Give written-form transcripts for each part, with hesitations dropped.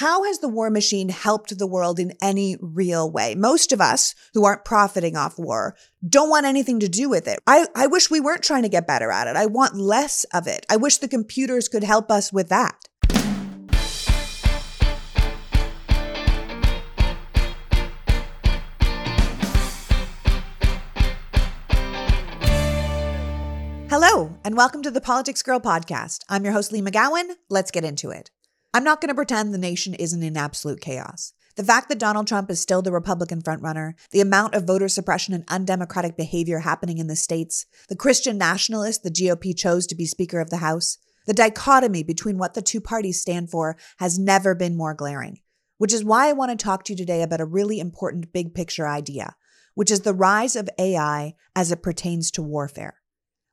How has the war machine helped the world in any real way? Most of us who aren't profiting off war don't want anything to do with it. I wish we weren't trying to get better at it. I want less of it. I wish the computers could help us with that. Hello, and welcome to the Politics Girl podcast. I'm your host, Lee McGowan. Let's get into it. I'm not going to pretend the nation isn't in absolute chaos. The fact that Donald Trump is still the Republican frontrunner, the amount of voter suppression and undemocratic behavior happening in the states, the Christian nationalist the GOP chose to be Speaker of the House, the dichotomy between what the two parties stand for has never been more glaring, which is why I want to talk to you today about a really important big picture idea, which is the rise of AI as it pertains to warfare.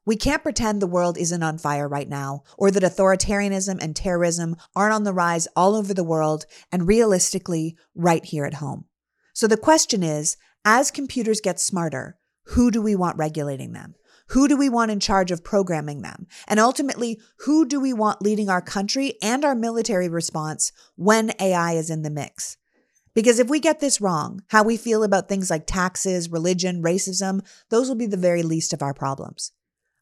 We can't pretend the world isn't on fire right now, or that authoritarianism and terrorism aren't on the rise all over the world and realistically right here at home. So the question is, as computers get smarter, who do we want regulating them? Who do we want in charge of programming them? And ultimately, who do we want leading our country and our military response when AI is in the mix? Because if we get this wrong, how we feel about things like taxes, religion, racism, those will be the very least of our problems.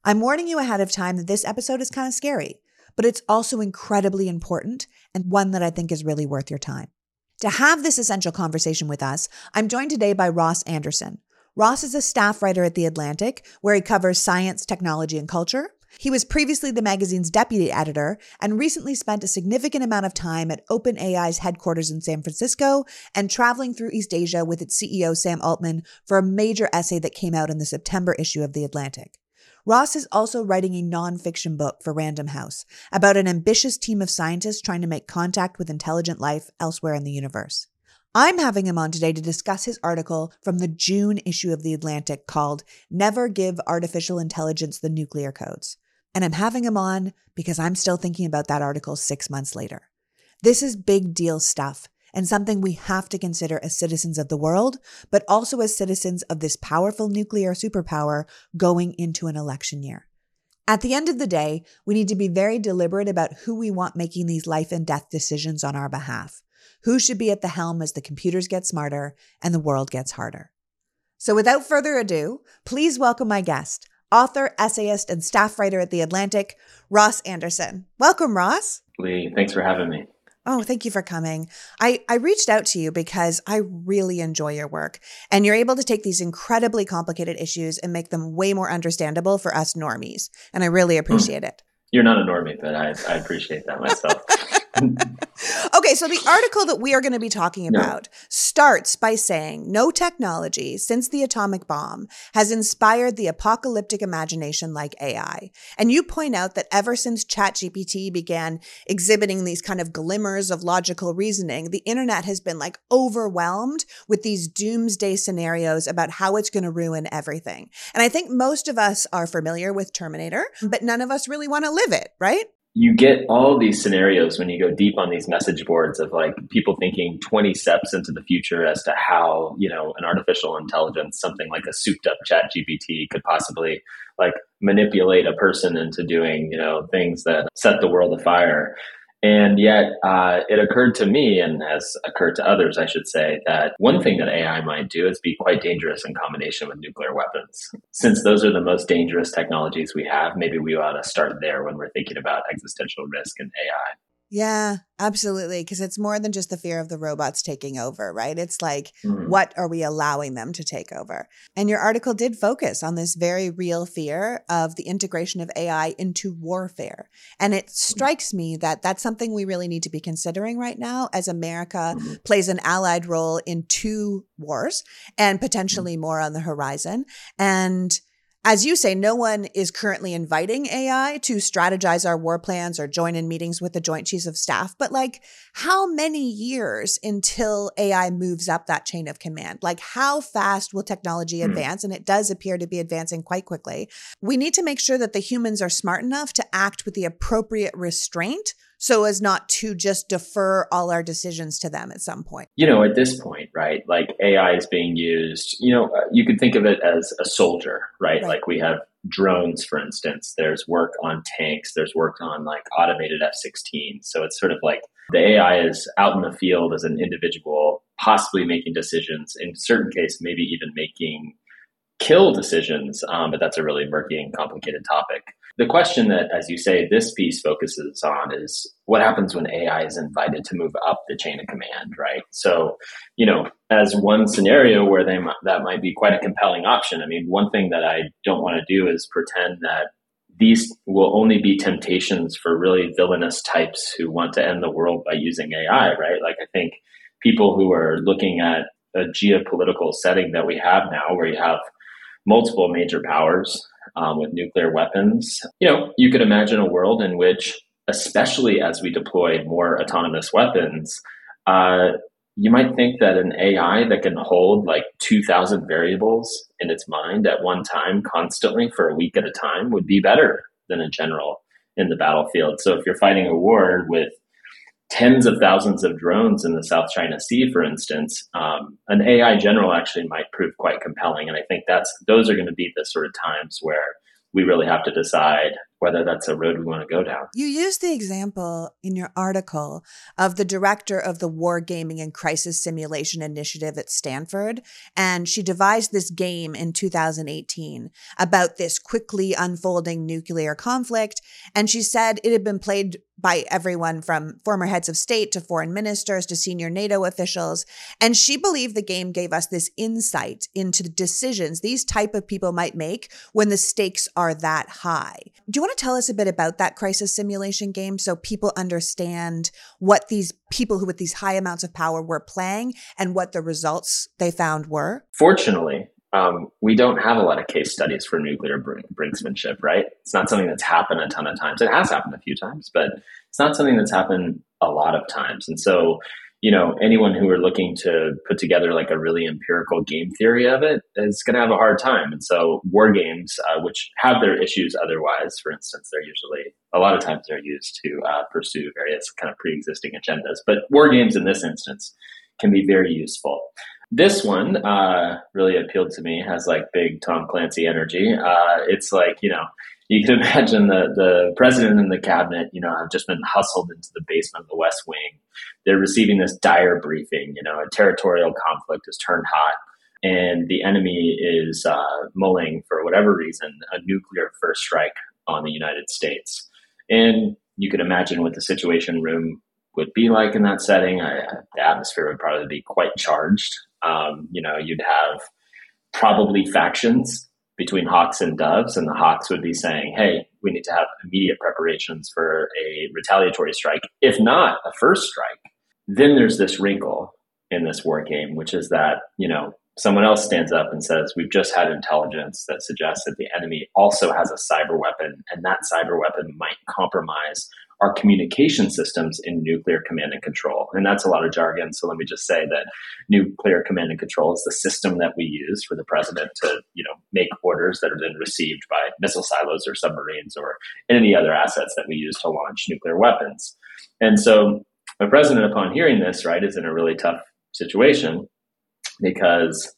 I'm warning you ahead of time that this episode is kind of scary, but it's also incredibly important and one that I think is really worth your time. To have this essential conversation with us, I'm joined today by Ross Andersen. Ross is a staff writer at The Atlantic, where he covers science, technology, and culture. He was previously the magazine's deputy editor and recently spent a significant amount of time at OpenAI's headquarters in San Francisco and traveling through East Asia with its CEO, Sam Altman, for a major essay that came out in the September issue of The Atlantic. Ross is also writing a nonfiction book for Random House about an ambitious team of scientists trying to make contact with intelligent life elsewhere in the universe. I'm having him on today to discuss his article from the June issue of The Atlantic called Never Give Artificial Intelligence the Nuclear Codes. And I'm having him on because I'm still thinking about that article 6 months later. This is big deal stuff and something we have to consider as citizens of the world, but also as citizens of this powerful nuclear superpower going into an election year. At the end of the day, we need to be very deliberate about who we want making these life and death decisions on our behalf, who should be at the helm as the computers get smarter and the world gets harder. So without further ado, please welcome my guest, author, essayist, and staff writer at The Atlantic, Ross Andersen. Welcome, Ross. Lee, thanks for having me. Oh, thank you for coming. I reached out to you because I really enjoy your work, and you're able to take these incredibly complicated issues and make them way more understandable for us normies, and I really appreciate it. You're not a normie, but I appreciate that myself. Okay, so the article that we are going to be talking about starts by saying, no technology since the atomic bomb has inspired the apocalyptic imagination like AI. And you point out that ever since ChatGPT began exhibiting these kind of glimmers of logical reasoning, the internet has been like overwhelmed with these doomsday scenarios about how it's going to ruin everything. And I think most of us are familiar with Terminator, but none of us really want to live it, right? You get all these scenarios when you go deep on these message boards of like people thinking 20 steps into the future as to how, you know, an artificial intelligence, something like a souped up ChatGPT could possibly like manipulate a person into doing, you know, things that set the world afire. And yet it occurred to me, and has occurred to others, I should say, that one thing that AI might do is be quite dangerous in combination with nuclear weapons. Since those are the most dangerous technologies we have, maybe we ought to start there when we're thinking about existential risk and AI. Yeah, absolutely. Because it's more than just the fear of the robots taking over, right? It's like, what are we allowing them to take over? And your article did focus on this very real fear of the integration of AI into warfare. And it strikes me that that's something we really need to be considering right now as America plays an allied role in two wars and potentially more on the horizon. And as you say, no one is currently inviting AI to strategize our war plans or join in meetings with the Joint Chiefs of Staff. But like, how many years until AI moves up that chain of command? Like, how fast will technology advance? And it does appear to be advancing quite quickly. We need to make sure that the humans are smart enough to act with the appropriate restraint so as not to just defer all our decisions to them at some point. You know, at this point, right, like AI is being used, you know, you could think of it as a soldier, right? Like we have drones, for instance, there's work on tanks, there's work on like automated F-16. So it's sort of like The AI is out in the field as an individual, possibly making decisions, in certain cases, maybe even making kill decisions, but that's a really murky and complicated topic. The question that, as you say, this piece focuses on is what happens when AI is invited to move up the chain of command, right? So, you know, as one scenario where that might be quite a compelling option. I mean, one thing that I don't want to do is pretend that these will only be temptations for really villainous types who want to end the world by using AI, right? Like, I think people who are looking at a geopolitical setting that we have now, where you have multiple major powers with nuclear weapons, you know, you could imagine a world in which, especially as we deploy more autonomous weapons, you might think that an AI that can hold like 2,000 variables in its mind at one time constantly for a week at a time would be better than a general in the battlefield. So if you're fighting a war with tens of thousands of drones in the South China Sea, for instance, an AI general actually might prove quite compelling. And I think those are going to be the sort of times where we really have to decide whether that's a road we want to go down. You used the example in your article of the director of the Wargaming and Crisis Simulation Initiative at Stanford. And she devised this game in 2018 about this quickly unfolding nuclear conflict. And she said it had been played by everyone from former heads of state to foreign ministers to senior NATO officials. And she believed the game gave us this insight into the decisions these type of people might make when the stakes are that high. Do you want to tell us a bit about that crisis simulation game so people understand what these people who with these high amounts of power were playing and what the results they found were? Fortunately, we don't have a lot of case studies for nuclear brinksmanship, right? It's not something that's happened a ton of times. It has happened a few times, but it's not something that's happened a lot of times. And so, you know, anyone who are looking to put together like a really empirical game theory of it is going to have a hard time. And so war games, which have their issues otherwise, for instance, they're usually, a lot of times they're used to pursue various kind of pre-existing agendas. But war games in this instance can be very useful. This one really appealed to me, has like big Tom Clancy energy. It's like, you know, you can imagine the president and the cabinet, you know, have just been hustled into the basement of the West Wing. They're receiving this dire briefing, you know, a territorial conflict has turned hot and the enemy is mulling, for whatever reason, a nuclear first strike on the United States. And you can imagine what the Situation Room would be like in that setting. The atmosphere would probably be quite charged. You know, you'd have probably factions between hawks and doves, and the hawks would be saying, hey, we need to have immediate preparations for a retaliatory strike, if not a first strike. Then there's this wrinkle in this war game, which is that, you know, someone else stands up and says, we've just had intelligence that suggests that the enemy also has a cyber weapon, and that cyber weapon might compromise our communication systems in nuclear command and control. And that's a lot of jargon. So let me just say that nuclear command and control is the system that we use for the president to, you know, make orders that are then received by missile silos or submarines or any other assets that we use to launch nuclear weapons. And so the president, upon hearing this, right, is in a really tough situation because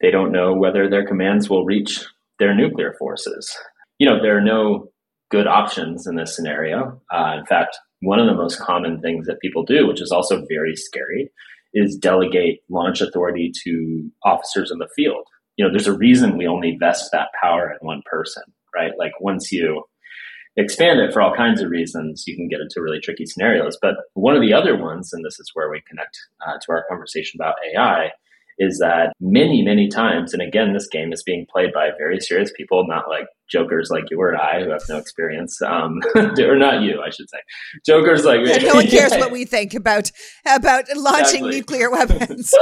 they don't know whether their commands will reach their nuclear forces. You know, there are no good options in this scenario. In fact, one of the most common things that people do, which is also very scary, is delegate launch authority to officers in the field. You know, there's a reason we only vest that power in one person, right? Like once you expand it for all kinds of reasons, you can get into really tricky scenarios. But one of the other ones, and this is where we connect to our conversation about AI, is that many, many times, and again, this game is being played by very serious people, not like jokers like you or I who have no experience, or not you, I should say. Jokers like me. Yeah, no one cares what we think about launching nuclear weapons.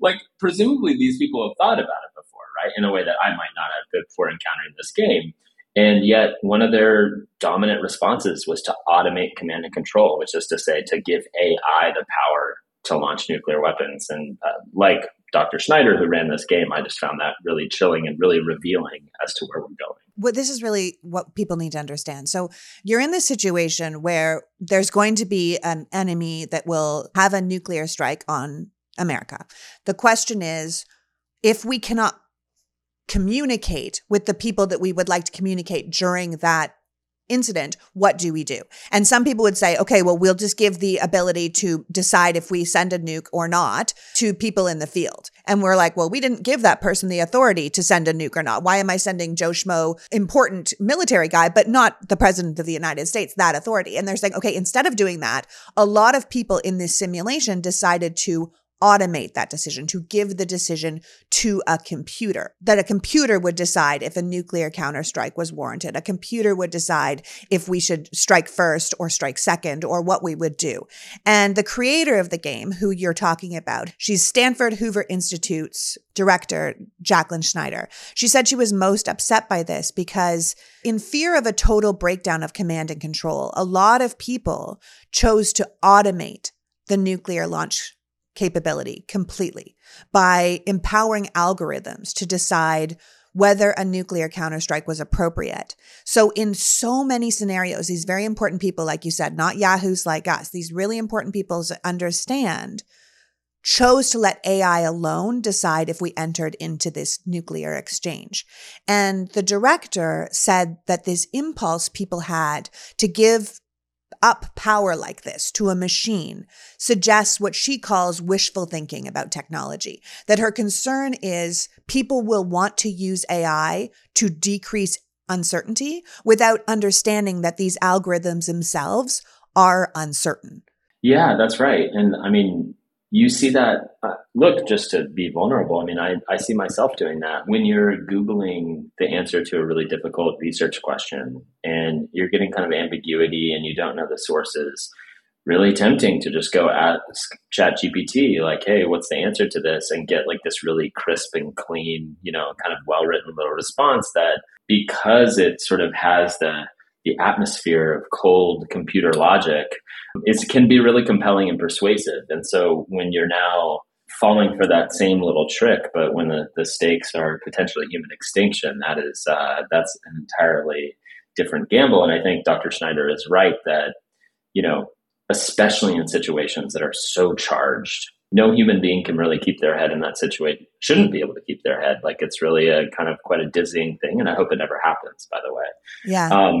Like, presumably these people have thought about it before, right? In a way that I might not have before encountering this game. And yet one of their dominant responses was to automate command and control, which is to say to give AI the power to launch nuclear weapons. And like Dr. Schneider, who ran this game, I just found that really chilling and really revealing as to where we're going. Well, this is really what people need to understand. So you're in this situation where there's going to be an enemy that will have a nuclear strike on America. The question is, if we cannot communicate with the people that we would like to communicate during that incident, what do we do? And some people would say, okay, well, we'll just give the ability to decide if we send a nuke or not to people in the field. And we're like, well, we didn't give that person the authority to send a nuke or not. Why am I sending Joe Schmo, important military guy, but not the president of the United States, that authority? And they're saying, okay, instead of doing that, a lot of people in this simulation decided to automate that decision, to give the decision to a computer, that a computer would decide if a nuclear counterstrike was warranted. A computer would decide if we should strike first or strike second or what we would do. And the creator of the game, who you're talking about, she's Stanford Hoover Institute's director, Jacqueline Schneider. She said she was most upset by this because in fear of a total breakdown of command and control, a lot of people chose to automate the nuclear launch capability completely by empowering algorithms to decide whether a nuclear counterstrike was appropriate. So in so many scenarios, these very important people, like you said, not yahoos like us, these really important people understand, chose to let AI alone decide if we entered into this nuclear exchange. And the director said that this impulse people had to give up power like this to a machine suggests what she calls wishful thinking about technology, that her concern is people will want to use AI to decrease uncertainty without understanding that these algorithms themselves are uncertain. Yeah, that's right. And I mean, you see that, look, just to be vulnerable, I mean, I see myself doing that. When you're Googling the answer to a really difficult research question and you're getting kind of ambiguity and you don't know the sources, really tempting to just go ask ChatGPT, like, hey, what's the answer to this? And get like this really crisp and clean, you know, kind of well-written little response that, because it sort of has the atmosphere of cold computer logic, it can be really compelling and persuasive. And so when you're now falling for that same little trick, but when the stakes are potentially human extinction, that is, that's an entirely different gamble. And I think Dr. Schneider is right that, you know, especially in situations that are so charged, no human being can really keep their head in that situation, shouldn't be able to keep their head. Like, it's really a kind of quite a dizzying thing. And I hope it never happens, by the way. Yeah.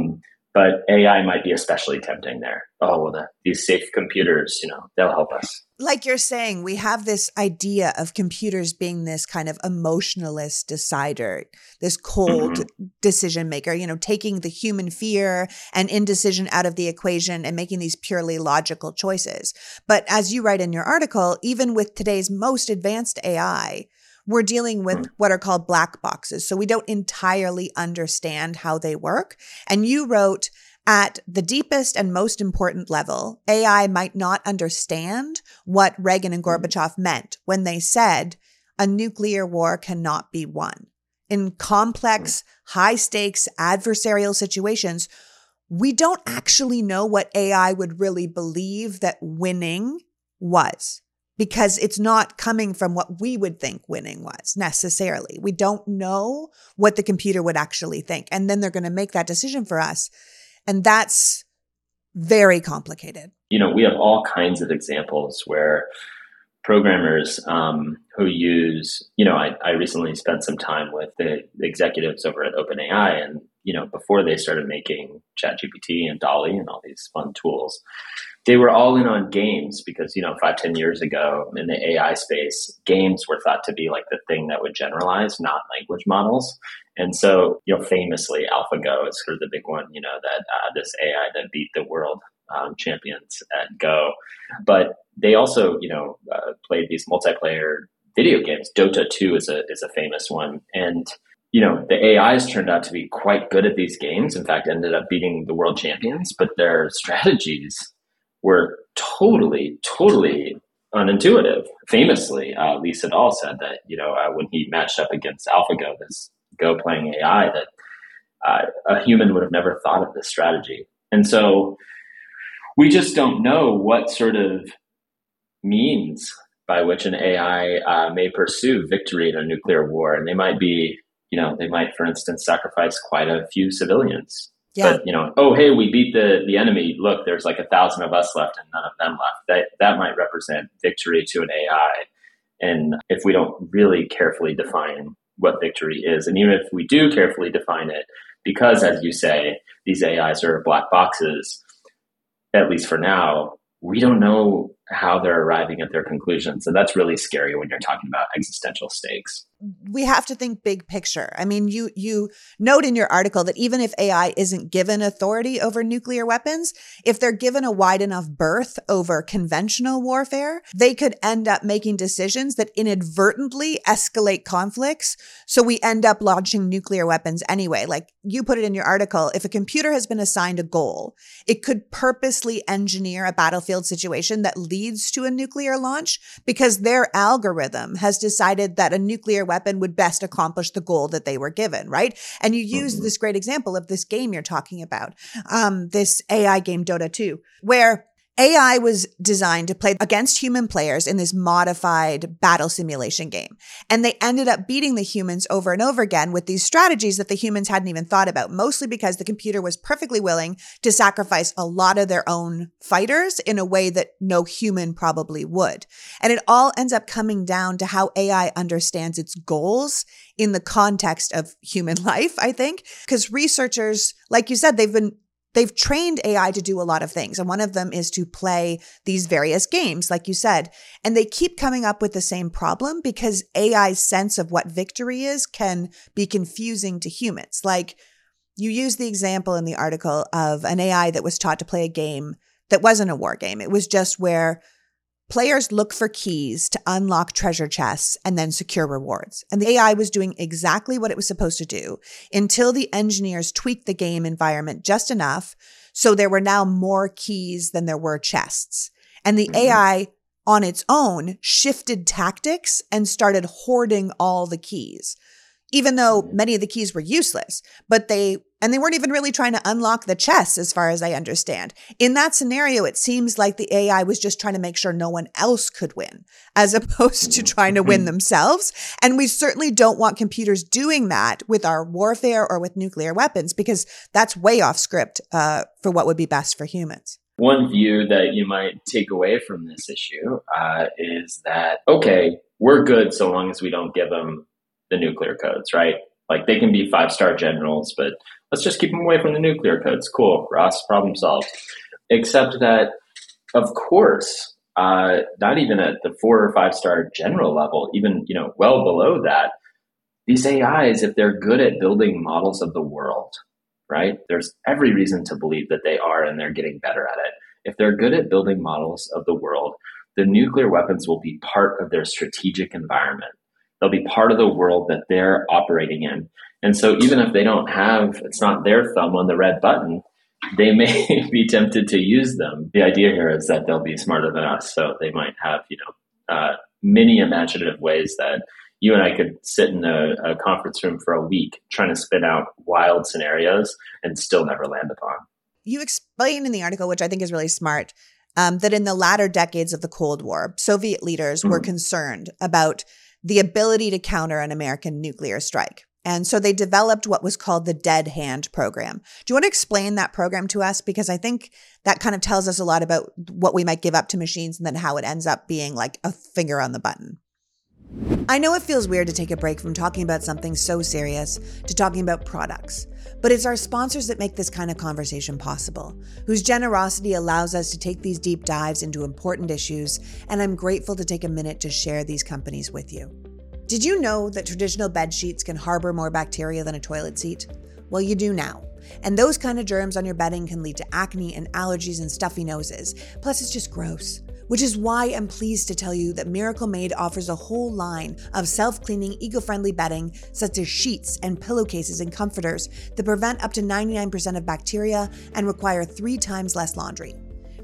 But AI might be especially tempting there. Oh, well, these safe computers, you know, they'll help us. Like you're saying, we have this idea of computers being this kind of emotionalist decider, this cold decision maker, you know, taking the human fear and indecision out of the equation and making these purely logical choices. But as you write in your article, even with today's most advanced AI, we're dealing with what are called black boxes. So we don't entirely understand how they work. And you wrote, at the deepest and most important level, AI might not understand what Reagan and Gorbachev meant when they said a nuclear war cannot be won. In complex, high-stakes, adversarial situations, we don't actually know what AI would really believe that winning was, because it's not coming from what we would think winning was necessarily. We don't know what the computer would actually think. And then they're going to make that decision for us. And that's very complicated. You know, we have all kinds of examples where programmers who use, you know, I recently spent some time with the executives over at OpenAI, and, you know, before they started making ChatGPT and DALL-E and all these fun tools, they were all in on games because, you know, 5-10 years ago in the AI space, games were thought to be like the thing that would generalize, not language models. And so, you know, famously, AlphaGo is sort of the big one, you know, that this AI that beat the world champions at Go. But they also, you know, played these multiplayer video games. Dota 2 is a famous one. And, you know, the AIs turned out to be quite good at these games. In fact, ended up beating the world champions, but their strategies were totally, totally unintuitive. Famously, Lee Sedol said that, you know, when he matched up against AlphaGo, this Go playing AI, that a human would have never thought of this strategy. And so we just don't know what sort of means by which an AI may pursue victory in a nuclear war. And they might be, you know, they might, for instance, sacrifice quite a few civilians. Yeah. But, you know, oh, hey, we beat the enemy. Look, there's like 1,000 of us left and none of them left. That might represent victory to an AI. And if we don't really carefully define what victory is, and even if we do carefully define it, because, as you say, these AIs are black boxes, at least for now, we don't know how they're arriving at their conclusions. And that's really scary when you're talking about existential stakes. We have to think big picture. I mean, you note in your article that even if AI isn't given authority over nuclear weapons, if they're given a wide enough berth over conventional warfare, they could end up making decisions that inadvertently escalate conflicts. So we end up launching nuclear weapons anyway. Like you put it in your article, if a computer has been assigned a goal, it could purposely engineer a battlefield situation that leads to a nuclear launch because their algorithm has decided that a nuclear weapon would best accomplish the goal that they were given, right? And you use this great example of this game you're talking about, this AI game Dota 2, where AI was designed to play against human players in this modified battle simulation game. And they ended up beating the humans over and over again with these strategies that the humans hadn't even thought about, mostly because the computer was perfectly willing to sacrifice a lot of their own fighters in a way that no human probably would. And it all ends up coming down to how AI understands its goals in the context of human life, I think. Because researchers, like you said, They've trained AI to do a lot of things. And one of them is to play these various games, like you said. And they keep coming up with the same problem because AI's sense of what victory is can be confusing to humans. Like you use the example in the article of an AI that was taught to play a game that wasn't a war game. It was just where players look for keys to unlock treasure chests and then secure rewards. And the AI was doing exactly what it was supposed to do until the engineers tweaked the game environment just enough so there were now more keys than there were chests. And the AI on its own shifted tactics and started hoarding all the keys, even though many of the keys were useless, but they weren't even really trying to unlock the chests, as far as I understand. In that scenario, it seems like the AI was just trying to make sure no one else could win, as opposed to trying to win themselves. And we certainly don't want computers doing that with our warfare or with nuclear weapons, because that's way off script for what would be best for humans. One view that you might take away from this issue is that, okay, we're good so long as we don't give them the nuclear codes, right? Like they can be 5-star generals, but let's just keep them away from the nuclear codes. Cool, Ross, problem solved. Except that, of course, not even at the 4 or 5-star general level, even, well below that, these AIs, if they're good at building models of the world, right? There's every reason to believe that they are, and they're getting better at it. If they're good at building models of the world, the nuclear weapons will be part of their strategic environment. They'll be part of the world that they're operating in. And so even if they don't have, it's not their thumb on the red button, they may be tempted to use them. The idea here is that they'll be smarter than us. So they might have, many imaginative ways that you and I could sit in a conference room for a week trying to spin out wild scenarios and still never land upon. You explain in the article, which I think is really smart, that in the latter decades of the Cold War, Soviet leaders were concerned about the ability to counter an American nuclear strike. And so they developed what was called the Dead Hand program. Do you want to explain that program to us? Because I think that kind of tells us a lot about what we might give up to machines and then how it ends up being like a finger on the button. I know it feels weird to take a break from talking about something so serious to talking about products, but it's our sponsors that make this kind of conversation possible, whose generosity allows us to take these deep dives into important issues, and I'm grateful to take a minute to share these companies with you. Did you know that traditional bed sheets can harbor more bacteria than a toilet seat? Well, you do now. And those kind of germs on your bedding can lead to acne and allergies and stuffy noses. Plus, it's just gross. Which is why I'm pleased to tell you that Miracle Made offers a whole line of self-cleaning, eco-friendly bedding, such as sheets and pillowcases and comforters that prevent up to 99% of bacteria and require 3 times less laundry.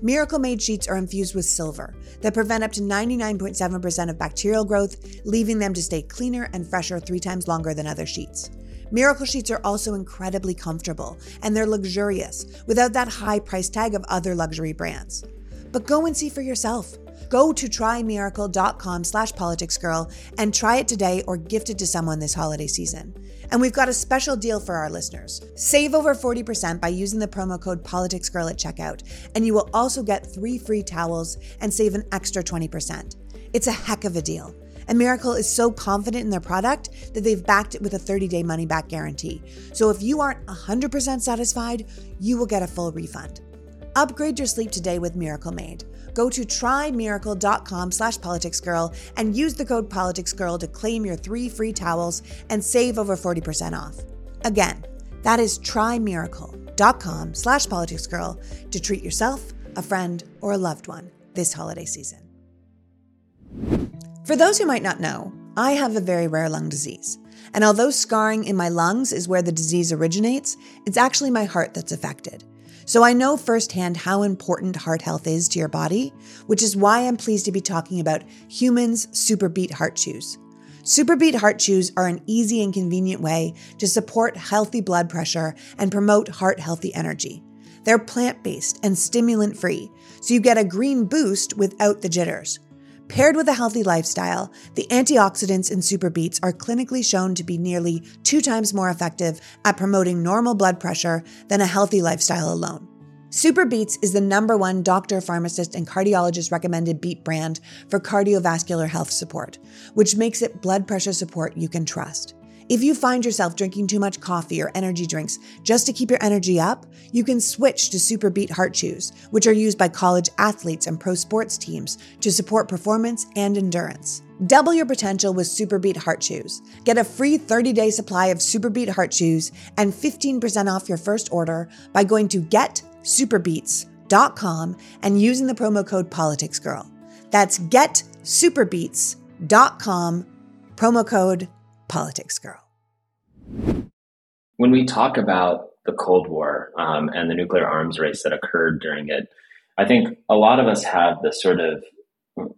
Miracle Made sheets are infused with silver that prevent up to 99.7% of bacterial growth, leaving them to stay cleaner and fresher 3 times longer than other sheets. Miracle sheets are also incredibly comfortable, and they're luxurious without that high price tag of other luxury brands. But go and see for yourself. Go to trymiracle.com/politicsgirl and try it today or gift it to someone this holiday season. And we've got a special deal for our listeners. Save over 40% by using the promo code politicsgirl at checkout, and you will also get 3 free towels and save an extra 20%. It's a heck of a deal. And Miracle is so confident in their product that they've backed it with a 30-day money-back guarantee. So if you aren't 100% satisfied, you will get a full refund. Upgrade your sleep today with Miracle Made. Go to trymiracle.com/politicsgirl and use the code politicsgirl to claim your 3 free towels and save over 40% off. Again, that is trymiracle.com/politicsgirl to treat yourself, a friend, or a loved one this holiday season. For those who might not know, I have a very rare lung disease. And although scarring in my lungs is where the disease originates, it's actually my heart that's affected. So I know firsthand how important heart health is to your body, which is why I'm pleased to be talking about Human's Superbeat Heart Chews. Superbeat Heart Chews are an easy and convenient way to support healthy blood pressure and promote heart-healthy energy. They're plant-based and stimulant-free, so you get a green boost without the jitters. Paired with a healthy lifestyle, the antioxidants in Superbeets are clinically shown to be nearly 2 times more effective at promoting normal blood pressure than a healthy lifestyle alone. Superbeets is the #1 doctor, pharmacist, and cardiologist recommended beet brand for cardiovascular health support, which makes it blood pressure support you can trust. If you find yourself drinking too much coffee or energy drinks just to keep your energy up, you can switch to Superbeat Heart Chews, which are used by college athletes and pro sports teams to support performance and endurance. Double your potential with Superbeat Heart Chews. Get a free 30-day supply of Superbeat Heart Chews and 15% off your first order by going to getsuperbeats.com and using the promo code PoliticsGirl. That's getsuperbeats.com, promo code PoliticsGirl. When we talk about the Cold War and the nuclear arms race that occurred during it, I think a lot of us have the sort of,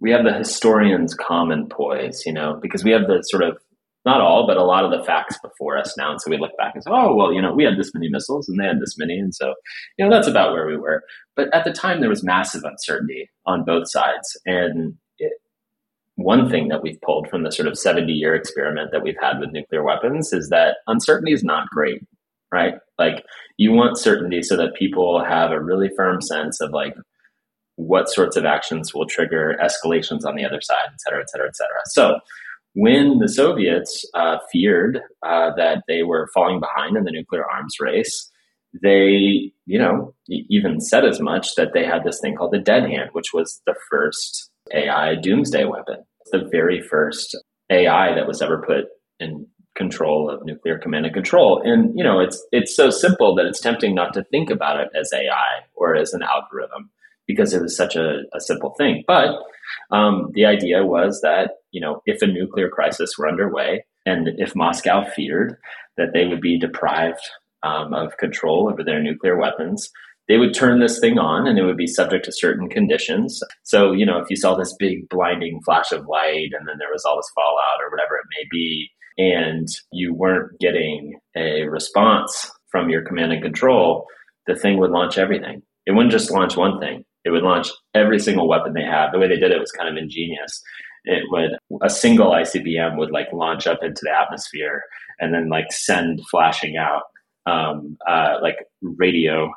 we have the historian's common poise, you know, because we have the sort of, not all, but a lot of the facts before us now. And so we look back and say, oh, well, you know, we had this many missiles and they had this many. And so, you know, that's about where we were. But at the time, there was massive uncertainty on both sides. And one thing that we've pulled from the sort of 70-year experiment that we've had with nuclear weapons is that uncertainty is not great, right? Like, you want certainty so that people have a really firm sense of like what sorts of actions will trigger escalations on the other side, et cetera, et cetera, et cetera. So when the Soviets feared that they were falling behind in the nuclear arms race, they, you know, even said as much that they had this thing called the Dead Hand, which was the first AI doomsday weapon. It's the very first AI that was ever put in control of nuclear command and control. And, you know, it's so simple that it's tempting not to think about it as AI or as an algorithm because it was such a simple thing. But the idea was that, you know, if a nuclear crisis were underway and if Moscow feared that they would be deprived of control over their nuclear weapons, they would turn this thing on and it would be subject to certain conditions. So, you know, if you saw this big blinding flash of light and then there was all this fallout or whatever it may be, and you weren't getting a response from your command and control, the thing would launch everything. It wouldn't just launch one thing. It would launch every single weapon they have. The way they did it was kind of ingenious. It would, a single ICBM would like launch up into the atmosphere and then like send flashing out like radio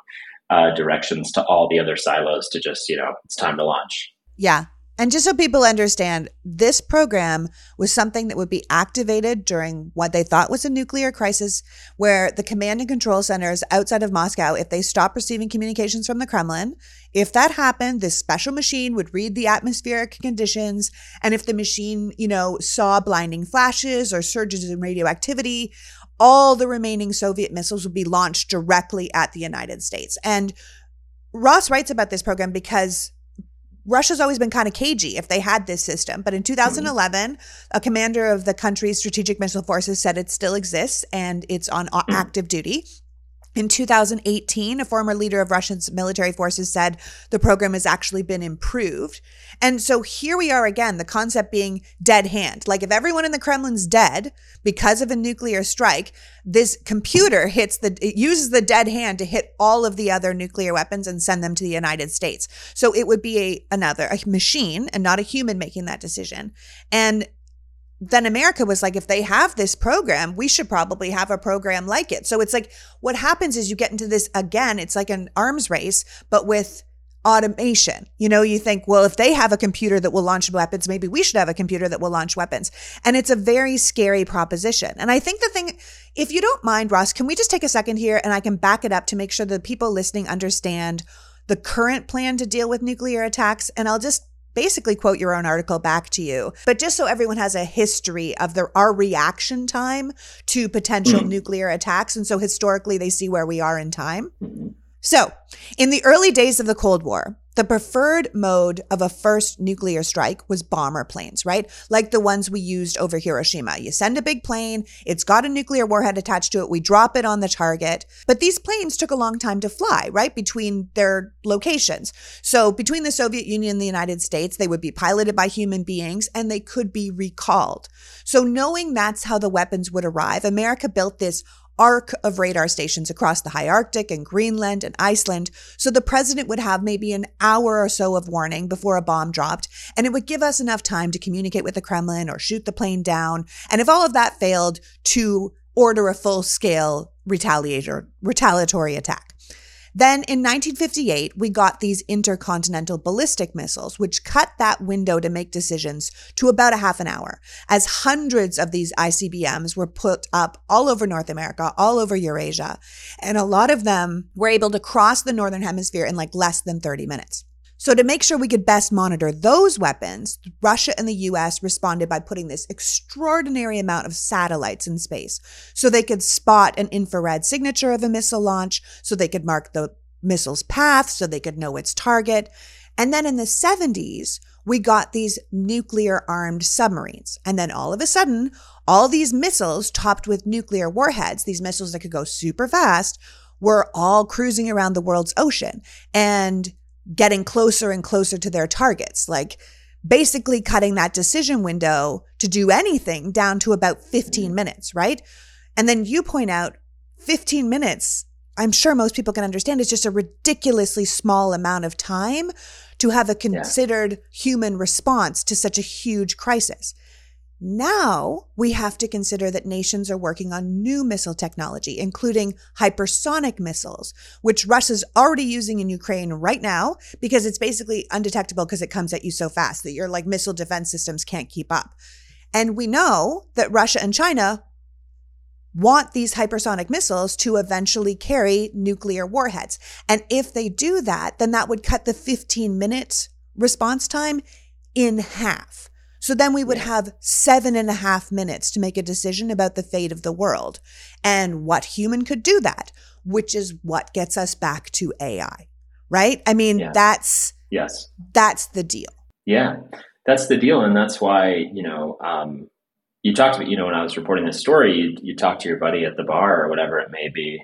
directions to all the other silos to just, you know, it's time to launch. Yeah. And just so people understand, this program was something that would be activated during what they thought was a nuclear crisis, where the command and control centers outside of Moscow, if they stopped receiving communications from the Kremlin, if that happened, this special machine would read the atmospheric conditions. And if the machine, you know, saw blinding flashes or surges in radioactivity, all the remaining Soviet missiles would be launched directly at the United States. And Ross writes about this program because Russia's always been kind of cagey if they had this system. But in 2011, a commander of the country's strategic missile forces said it still exists and it's on active duty. In 2018, a former leader of Russia's military forces said the program has actually been improved. And so here we are again, the concept being dead hand. Like if everyone in the Kremlin's dead because of a nuclear strike, this computer hits it uses the dead hand to hit all of the other nuclear weapons and send them to the United States. So it would be another machine and not a human making that decision. And then America was like, if they have this program, we should probably have a program like it. So it's like what happens is you get into this again. It's like an arms race, but with automation. You know, you think, well, if they have a computer that will launch weapons, maybe we should have a computer that will launch weapons. And it's a very scary proposition. And I think the thing, if you don't mind, Ross, can we just take a second here and I can back it up to make sure the people listening understand the current plan to deal with nuclear attacks? And I'll just basically quote your own article back to you, but just so everyone has a history of our reaction time to potential nuclear attacks. And so historically, they see where we are in time. So in the early days of the Cold War, the preferred mode of a first nuclear strike was bomber planes, right? Like the ones we used over Hiroshima. You send a big plane, it's got a nuclear warhead attached to it, we drop it on the target. But these planes took a long time to fly, right? Between their locations. So between the Soviet Union and the United States, they would be piloted by human beings and they could be recalled. So knowing that's how the weapons would arrive, America built this arc of radar stations across the high Arctic and Greenland and Iceland. So the president would have maybe an hour or so of warning before a bomb dropped, and it would give us enough time to communicate with the Kremlin or shoot the plane down. And if all of that failed, to order a full-scale retaliatory attack. Then in 1958, we got these intercontinental ballistic missiles, which cut that window to make decisions to about a half an hour, as hundreds of these ICBMs were put up all over North America, all over Eurasia, and a lot of them were able to cross the Northern Hemisphere in like less than 30 minutes. So to make sure we could best monitor those weapons, Russia and the US responded by putting this extraordinary amount of satellites in space so they could spot an infrared signature of a missile launch, so they could mark the missile's path, so they could know its target. And then in the 70s, we got these nuclear-armed submarines. And then all of a sudden, all these missiles topped with nuclear warheads, these missiles that could go super fast, were all cruising around the world's ocean and getting closer and closer to their targets, like basically cutting that decision window to do anything down to about 15 minutes, right? And then you point out 15 minutes, I'm sure most people can understand, is just a ridiculously small amount of time to have a considered human response to such a huge crisis. Now we have to consider that nations are working on new missile technology, including hypersonic missiles, which Russia's already using in Ukraine right now because it's basically undetectable because it comes at you so fast that your like missile defense systems can't keep up. And we know that Russia and China want these hypersonic missiles to eventually carry nuclear warheads. And if they do that, then that would cut the 15-minute response time in half. So then we would have 7.5 minutes to make a decision about the fate of the world and what human could do that, which is what gets us back to AI, right? I mean, that's the deal. Yeah, that's the deal. And that's why, you talked about, when I was reporting this story, you talk to your buddy at the bar or whatever it may be,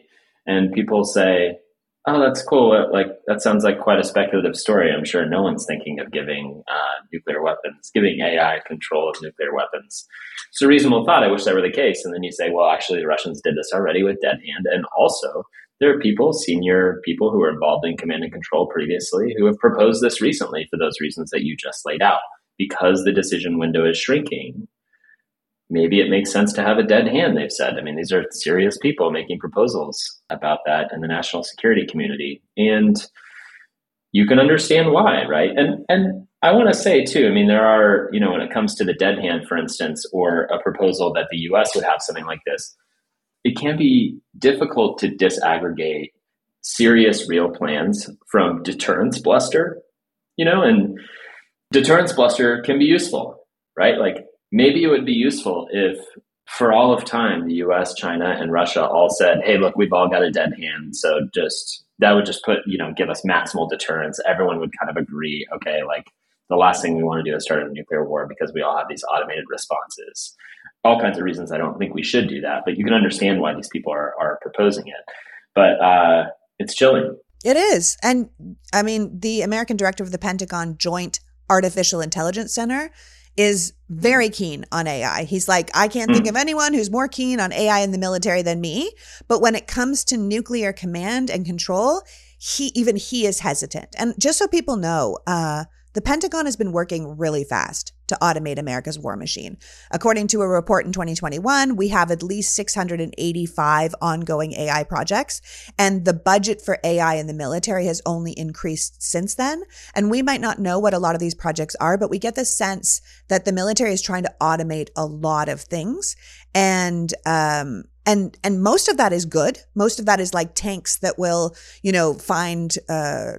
and people say, oh, that's cool. Like, that sounds like quite a speculative story. I'm sure no one's thinking of giving AI control of nuclear weapons. It's a reasonable thought. I wish that were the case. And then you say, well, actually, the Russians did this already with Dead Hand. And also, there are senior people who were involved in command and control previously who have proposed this recently for those reasons that you just laid out. Because the decision window is shrinking, maybe it makes sense to have a dead hand, they've said. I mean, these are serious people making proposals about that in the national security community. And you can understand why, right? And I want to say, too, I mean, there are, when it comes to the dead hand, for instance, or a proposal that the U.S. would have something like this, it can be difficult to disaggregate serious real plans from deterrence bluster, and deterrence bluster can be useful, right? Like, maybe it would be useful if, for all of time, the U.S., China, and Russia all said, hey, look, we've all got a dead hand. So that would just put, give us maximal deterrence. Everyone would kind of agree, okay, like the last thing we want to do is start a nuclear war because we all have these automated responses. All kinds of reasons I don't think we should do that, but you can understand why these people are proposing it. But it's chilling. It is. And I mean, the American director of the Pentagon Joint Artificial Intelligence Center is very keen on AI. He's like, I can't think of anyone who's more keen on AI in the military than me. But when it comes to nuclear command and control, he is hesitant. And just so people know, the Pentagon has been working really fast to automate America's war machine. According to a report in 2021, we have at least 685 ongoing AI projects, and the budget for AI in the military has only increased since then. And we might not know what a lot of these projects are, but we get the sense that the military is trying to automate a lot of things. And most of that is good. Most of that is like tanks that will, you know, find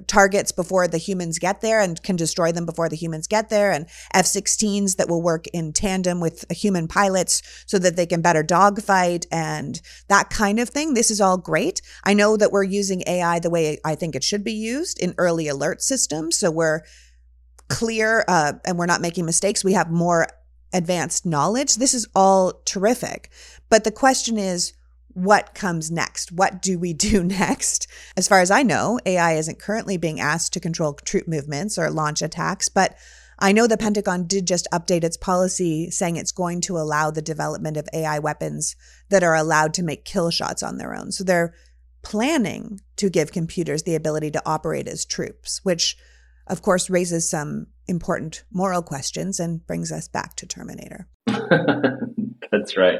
targets before the humans get there and can destroy them before the humans get there, and F-16s that will work in tandem with human pilots so that they can better dogfight and that kind of thing. This is all great. I know that we're using AI the way I think it should be used in early alert systems. So we're clear and we're not making mistakes. We have more advanced knowledge. This is all terrific. But the question is, what comes next? What do we do next? As far as I know, AI isn't currently being asked to control troop movements or launch attacks, but I know the Pentagon did just update its policy saying it's going to allow the development of AI weapons that are allowed to make kill shots on their own. So they're planning to give computers the ability to operate as troops, which of course raises some important moral questions and brings us back to Terminator. That's right.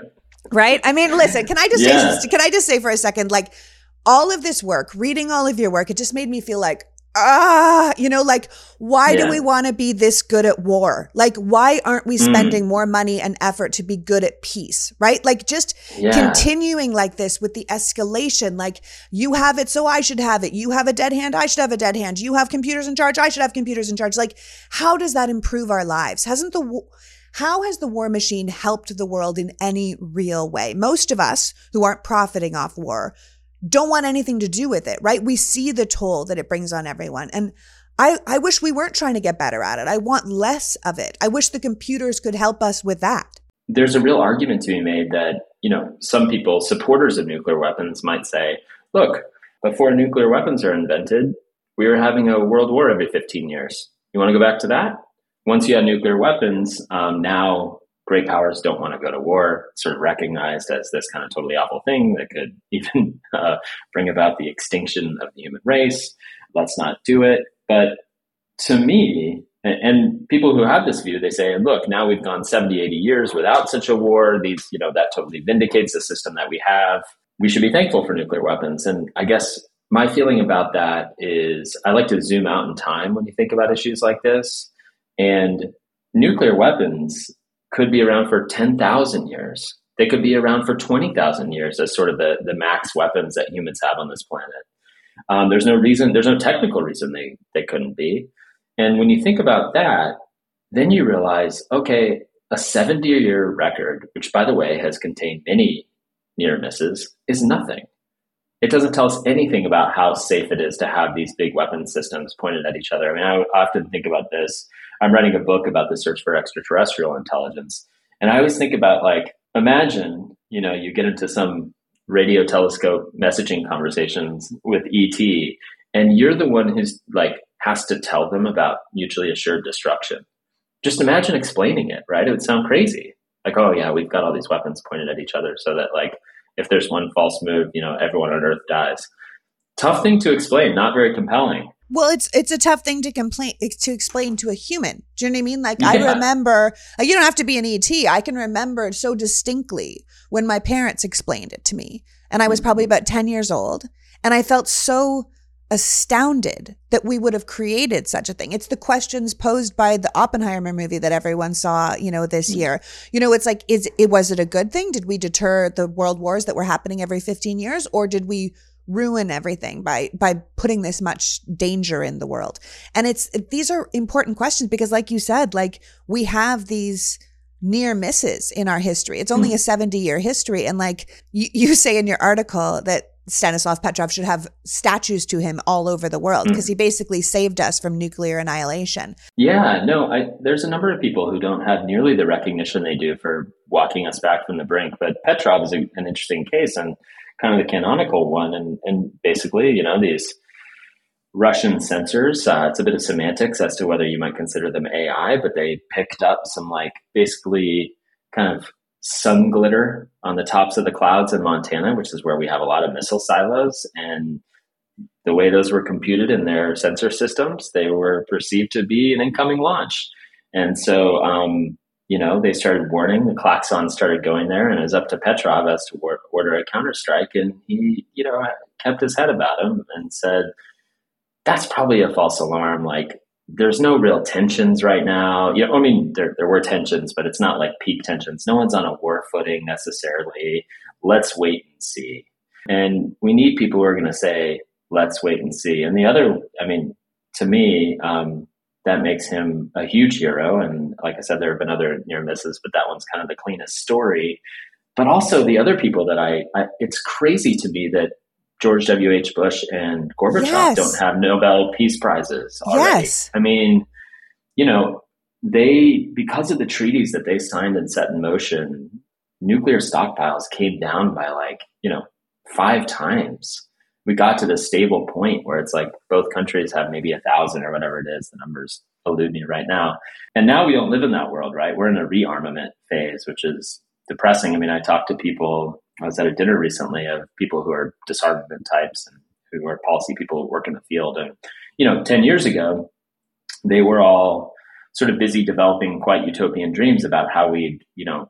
Right? I mean, listen, can I just say for a second, like, all of this work, reading all of your work, it just made me feel like, why do we want to be this good at war? Like, why aren't we spending more money and effort to be good at peace, right? Like, just continuing like this with the escalation, like, you have it, so I should have it. You have a dead hand, I should have a dead hand. You have computers in charge, I should have computers in charge. Like, how does that improve our lives? How has the war machine helped the world in any real way? Most of us who aren't profiting off war don't want anything to do with it, right? We see the toll that it brings on everyone. And I wish we weren't trying to get better at it. I want less of it. I wish the computers could help us with that. There's a real argument to be made that, you know, some people, supporters of nuclear weapons, might say, look, before nuclear weapons are invented, we were having a world war every 15 years. You want to go back to that? Once you had nuclear weapons, now great powers don't want to go to war, sort of recognized as this kind of totally awful thing that could even bring about the extinction of the human race. Let's not do it. But to me, and people who have this view, they say, look, now we've gone 70, 80 years without such a war. These, you know, that totally vindicates the system that we have. We should be thankful for nuclear weapons. And I guess my feeling about that is I like to zoom out in time when you think about issues like this. And nuclear weapons could be around for 10,000 years. They could be around for 20,000 years as sort of the max weapons that humans have on this planet. There's no reason, there's no technical reason they couldn't be. And when you think about that, then you realize, okay, a 70-year record, which by the way has contained many near misses, is nothing. It doesn't tell us anything about how safe it is to have these big weapon systems pointed at each other. I mean, I often think about this. I'm writing a book about the search for extraterrestrial intelligence. And I always think about, like, imagine, you know, you get into some radio telescope messaging conversations with ET, and you're the one who's like, has to tell them about mutually assured destruction. Just imagine explaining it, right? It would sound crazy. Like, oh yeah, we've got all these weapons pointed at each other so that, like, if there's one false move, you know, everyone on Earth dies. Tough thing to explain, not very compelling. Well, it's a tough thing to explain to a human. Do you know what I mean? Like, I remember, like, you don't have to be an ET. I can remember so distinctly when my parents explained it to me. And I was probably about 10 years old. And I felt so astounded that we would have created such a thing. It's the questions posed by the Oppenheimer movie that everyone saw, you know, this year. You know, it's like, was it a good thing? Did we deter the world wars that were happening every 15 years? Or did we ruin everything by putting this much danger in the world? And these are important questions because, like you said, like, we have these near misses in our history. It's only a 70-year history. And like you say in your article that Stanislav Petrov should have statues to him all over the world because he basically saved us from nuclear annihilation. Yeah, no, there's a number of people who don't have nearly the recognition they do for walking us back from the brink. But Petrov is an interesting case and kind of the canonical one. And basically, you know, these Russian censors, it's a bit of semantics as to whether you might consider them AI, but they picked up some, like, basically kind of sun glitter on the tops of the clouds in Montana, which is where we have a lot of missile silos. And the way those were computed in their sensor systems, they were perceived to be an incoming launch. And so, you know, they started warning, the klaxon started going there, and it was up to Petrov as to order a counterstrike. And he, you know, kept his head about him and said, that's probably a false alarm. Like, there's no real tensions right now. You know, I mean, there were tensions, but it's not like peak tensions. No one's on a war footing necessarily. Let's wait and see. And we need people who are going to say, let's wait and see. And the other, I mean, to me, that makes him a huge hero. And like I said, there have been other near misses, but that one's kind of the cleanest story. But also the other people that it's crazy to me that George W.H. Bush and Gorbachev don't have Nobel Peace Prizes already. Yes. I mean, you know, because of the treaties that they signed and set in motion, nuclear stockpiles came down by 5 times. We got to this stable point where it's like both countries have maybe 1,000 or whatever it is. The numbers elude me right now. And now we don't live in that world, right? We're in a rearmament phase, which is depressing. I mean, I talked to people. I was at a dinner recently of people who are disarmament types and who are policy people who work in the field. And, you know, 10 years ago, they were all sort of busy developing quite utopian dreams about how we'd, you know,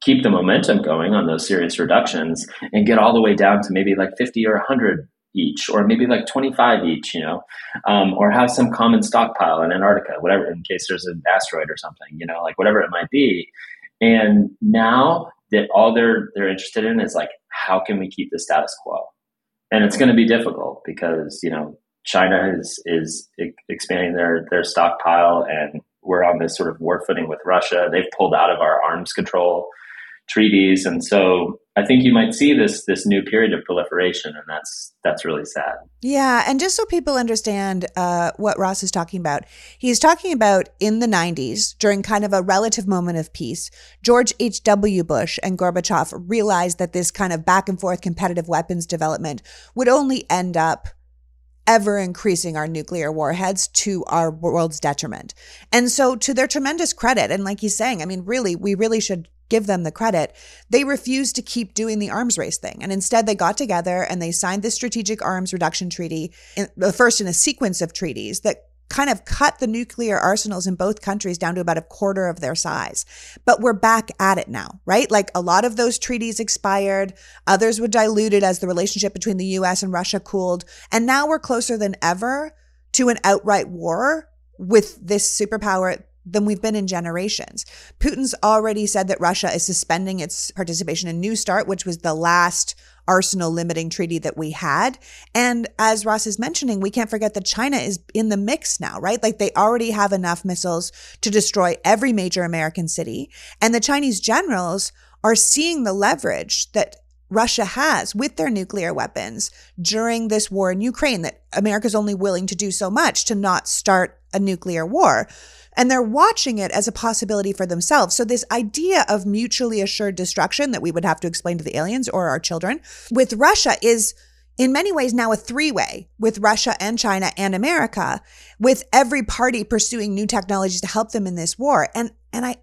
keep the momentum going on those serious reductions and get all the way down to maybe like 50 or 100 each, or maybe like 25 each, you know, or have some common stockpile in Antarctica, whatever, in case there's an asteroid or something, you know, like whatever it might be. And now that all they're interested in is like, how can we keep the status quo? And it's going to be difficult because, you know, China is expanding their stockpile, and we're on this sort of war footing with Russia. They've pulled out of our arms control treaties. And so I think you might see this new period of proliferation, and that's really sad. Yeah. And just so people understand what Ross is talking about, he's talking about in the 90s, during kind of a relative moment of peace, George H.W. Bush and Gorbachev realized that this kind of back and forth competitive weapons development would only end up ever increasing our nuclear warheads to our world's detriment. And so to their tremendous credit, and like he's saying, I mean, really, we really should give them the credit, they refused to keep doing the arms race thing. And instead, they got together and they signed the Strategic Arms Reduction Treaty, the first in a sequence of treaties that kind of cut the nuclear arsenals in both countries down to about 25% of their size. But we're back at it now, right? Like a lot of those treaties expired. Others were diluted as the relationship between the US and Russia cooled. And now we're closer than ever to an outright war with this superpower than we've been in generations. Putin's already said that Russia is suspending its participation in New START, which was the last arsenal limiting treaty that we had. And as Ross is mentioning, we can't forget that China is in the mix now, right? Like they already have enough missiles to destroy every major American city. And the Chinese generals are seeing the leverage that Russia has with their nuclear weapons during this war in Ukraine, that America's only willing to do so much to not start a nuclear war. And they're watching it as a possibility for themselves. So this idea of mutually assured destruction that we would have to explain to the aliens or our children with Russia is in many ways now a three-way with Russia and China and America, with every party pursuing new technologies to help them in this war. And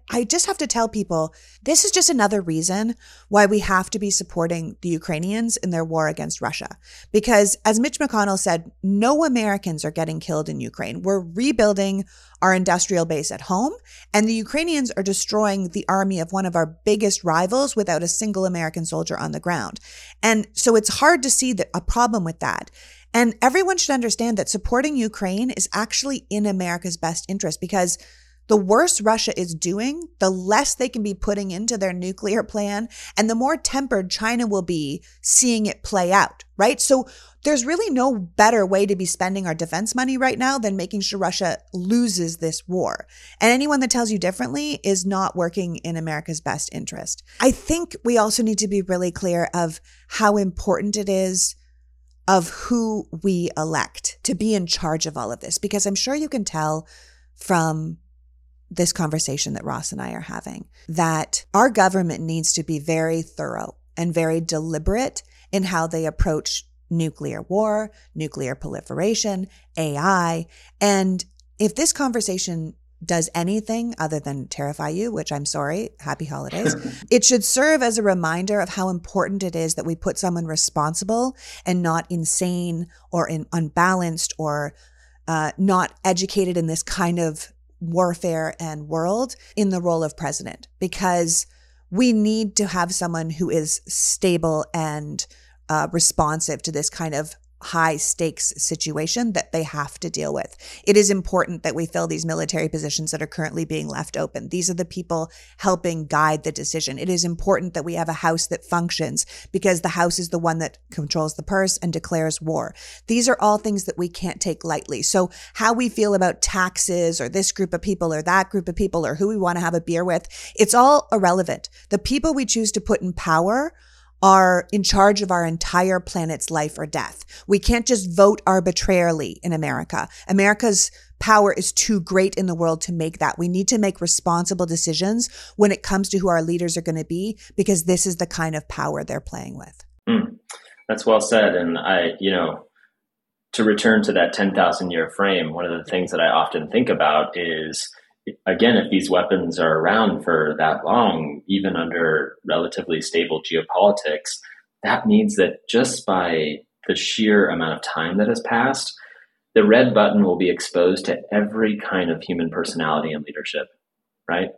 I just have to tell people, this is just another reason why we have to be supporting the Ukrainians in their war against Russia. Because as Mitch McConnell said, no Americans are getting killed in Ukraine. We're rebuilding our industrial base at home, and the Ukrainians are destroying the army of one of our biggest rivals without a single American soldier on the ground. And so it's hard to see a problem with that. And everyone should understand that supporting Ukraine is actually in America's best interest, because the worse Russia is doing, the less they can be putting into their nuclear plan, and the more tempered China will be seeing it play out, right? So there's really no better way to be spending our defense money right now than making sure Russia loses this war. And anyone that tells you differently is not working in America's best interest. I think we also need to be really clear of how important it is of who we elect to be in charge of all of this, because I'm sure you can tell from this conversation that Ross and I are having, that our government needs to be very thorough and very deliberate in how they approach nuclear war, nuclear proliferation, AI. And if this conversation does anything other than terrify you, which I'm sorry, happy holidays, it should serve as a reminder of how important it is that we put someone responsible and not insane or unbalanced or not educated in this kind of warfare and world in the role of president, because we need to have someone who is stable and responsive to this kind of high stakes situation that they have to deal with. It is important that we fill these military positions that are currently being left open. These are the people helping guide the decision. It is important that we have a house that functions, because the house is the one that controls the purse and declares war. These are all things that we can't take lightly. So how we feel about taxes or this group of people or that group of people or who we want to have a beer with, it's all irrelevant. The people we choose to put in power are in charge of our entire planet's life or death. We can't just vote arbitrarily in America. America's power is too great in the world to make that. We need to make responsible decisions when it comes to who our leaders are going to be, because this is the kind of power they're playing with. That's well said. And I, to return to that 10,000 year frame, one of the things that I often think about is, again, if these weapons are around for that long, even under relatively stable geopolitics, that means that just by the sheer amount of time that has passed, the red button will be exposed to every kind of human personality and leadership, right?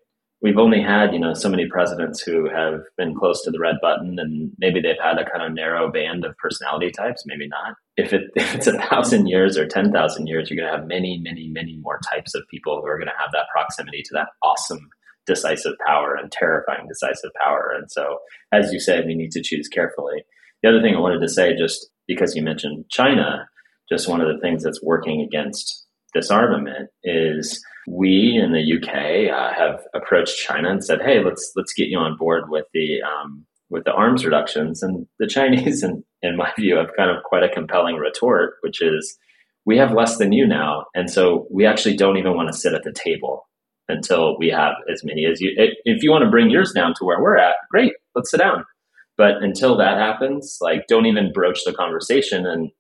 We've only had, so many presidents who have been close to the red button, and maybe they've had a kind of narrow band of personality types, maybe not. If it's 1,000 years or 10,000 years, you're going to have many, many, many more types of people who are going to have that proximity to that awesome decisive power and terrifying decisive power. And so, as you said, we need to choose carefully. The other thing I wanted to say, just because you mentioned China, just one of the things that's working against disarmament is we in the UK have approached China and said, hey, let's get you on board with the arms reductions. And the Chinese, in my view, have kind of quite a compelling retort, which is, we have less than you now. And so we actually don't even want to sit at the table until we have as many as you. If you want to bring yours down to where we're at, great, let's sit down. But until that happens, don't even broach the conversation, and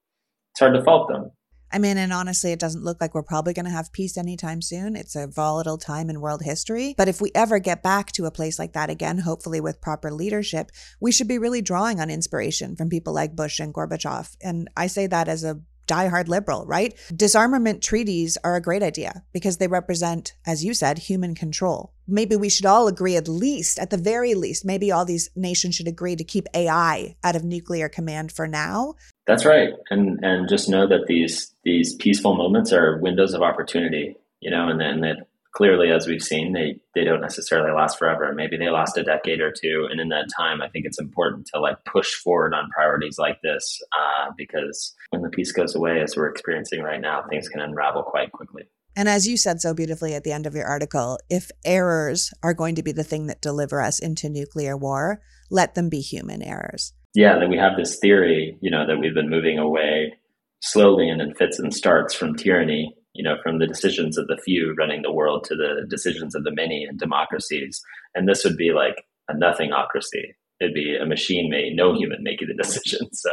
it's hard to fault them. I mean, and honestly, it doesn't look like we're probably going to have peace anytime soon. It's a volatile time in world history. But if we ever get back to a place like that again, hopefully with proper leadership, we should be really drawing on inspiration from people like Bush and Gorbachev. And I say that as a diehard liberal, right? Disarmament treaties are a great idea because they represent, as you said, human control. Maybe we should all agree, at the very least, maybe all these nations should agree to keep AI out of nuclear command for now. That's right. And just know that these peaceful moments are windows of opportunity, and that clearly, as we've seen, they don't necessarily last forever. Maybe they last a decade or two. And in that time, I think it's important to push forward on priorities like this, because when the peace goes away, as we're experiencing right now, things can unravel quite quickly. And as you said so beautifully at the end of your article, if errors are going to be the thing that deliver us into nuclear war, let them be human errors. Yeah, that we have this theory, that we've been moving away slowly and in fits and starts from tyranny, from the decisions of the few running the world to the decisions of the many in democracies. And this would be like a nothingocracy. It'd be a machine made, no human making the decision. So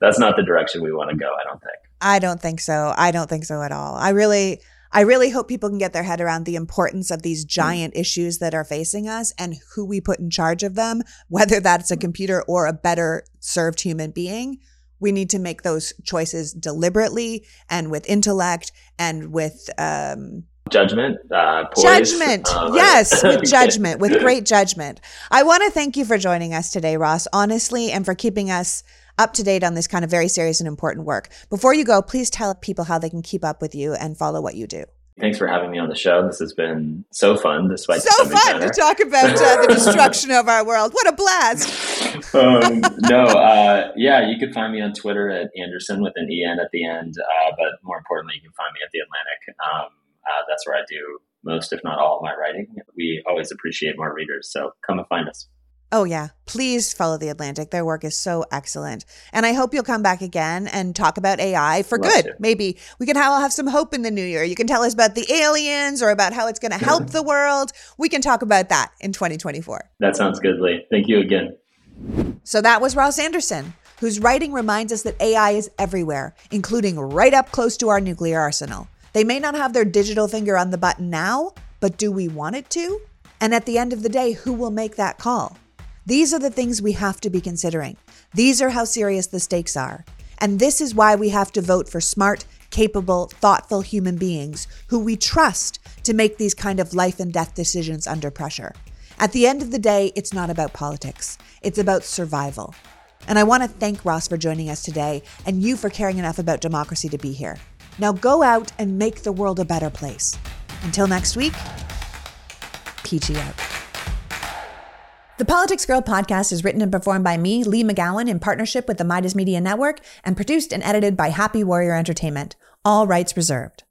that's not the direction we want to go, I don't think. I don't think so. I don't think so at all. I really hope people can get their head around the importance of these giant issues that are facing us and who we put in charge of them, whether that's a computer or a better served human being. We need to make those choices deliberately and with intellect and with judgment. Poise. Judgment. Yes, with judgment, with great judgment. I want to thank you for joining us today, Ross, honestly, and for keeping us up to date on this kind of very serious and important work. Before you go, please tell people how they can keep up with you and follow what you do. Thanks for having me on the show. This has been so fun. To talk about the destruction of our world. What a blast. You can find me on Twitter at Andersen with an EN at the end. But more importantly, you can find me at The Atlantic. That's where I do most, if not all, of my writing. We always appreciate more readers. So come and find us. Oh, yeah. Please follow The Atlantic. Their work is so excellent. And I hope you'll come back again and talk about AI for good. Maybe we can have some hope in the new year. You can tell us about the aliens or about how it's going to help the world. We can talk about that in 2024. That sounds good, Lee. Thank you again. So that was Ross Andersen, whose writing reminds us that AI is everywhere, including right up close to our nuclear arsenal. They may not have their digital finger on the button now, but do we want it to? And at the end of the day, who will make that call? These are the things we have to be considering. These are how serious the stakes are. And this is why we have to vote for smart, capable, thoughtful human beings who we trust to make these kind of life and death decisions under pressure. At the end of the day, it's not about politics. It's about survival. And I want to thank Ross for joining us today and you for caring enough about democracy to be here. Now go out and make the world a better place. Until next week, PG out. The Politics Girl podcast is written and performed by me, Lee McGowan, in partnership with the Midas Media Network, and produced and edited by Happy Warrior Entertainment. All rights reserved.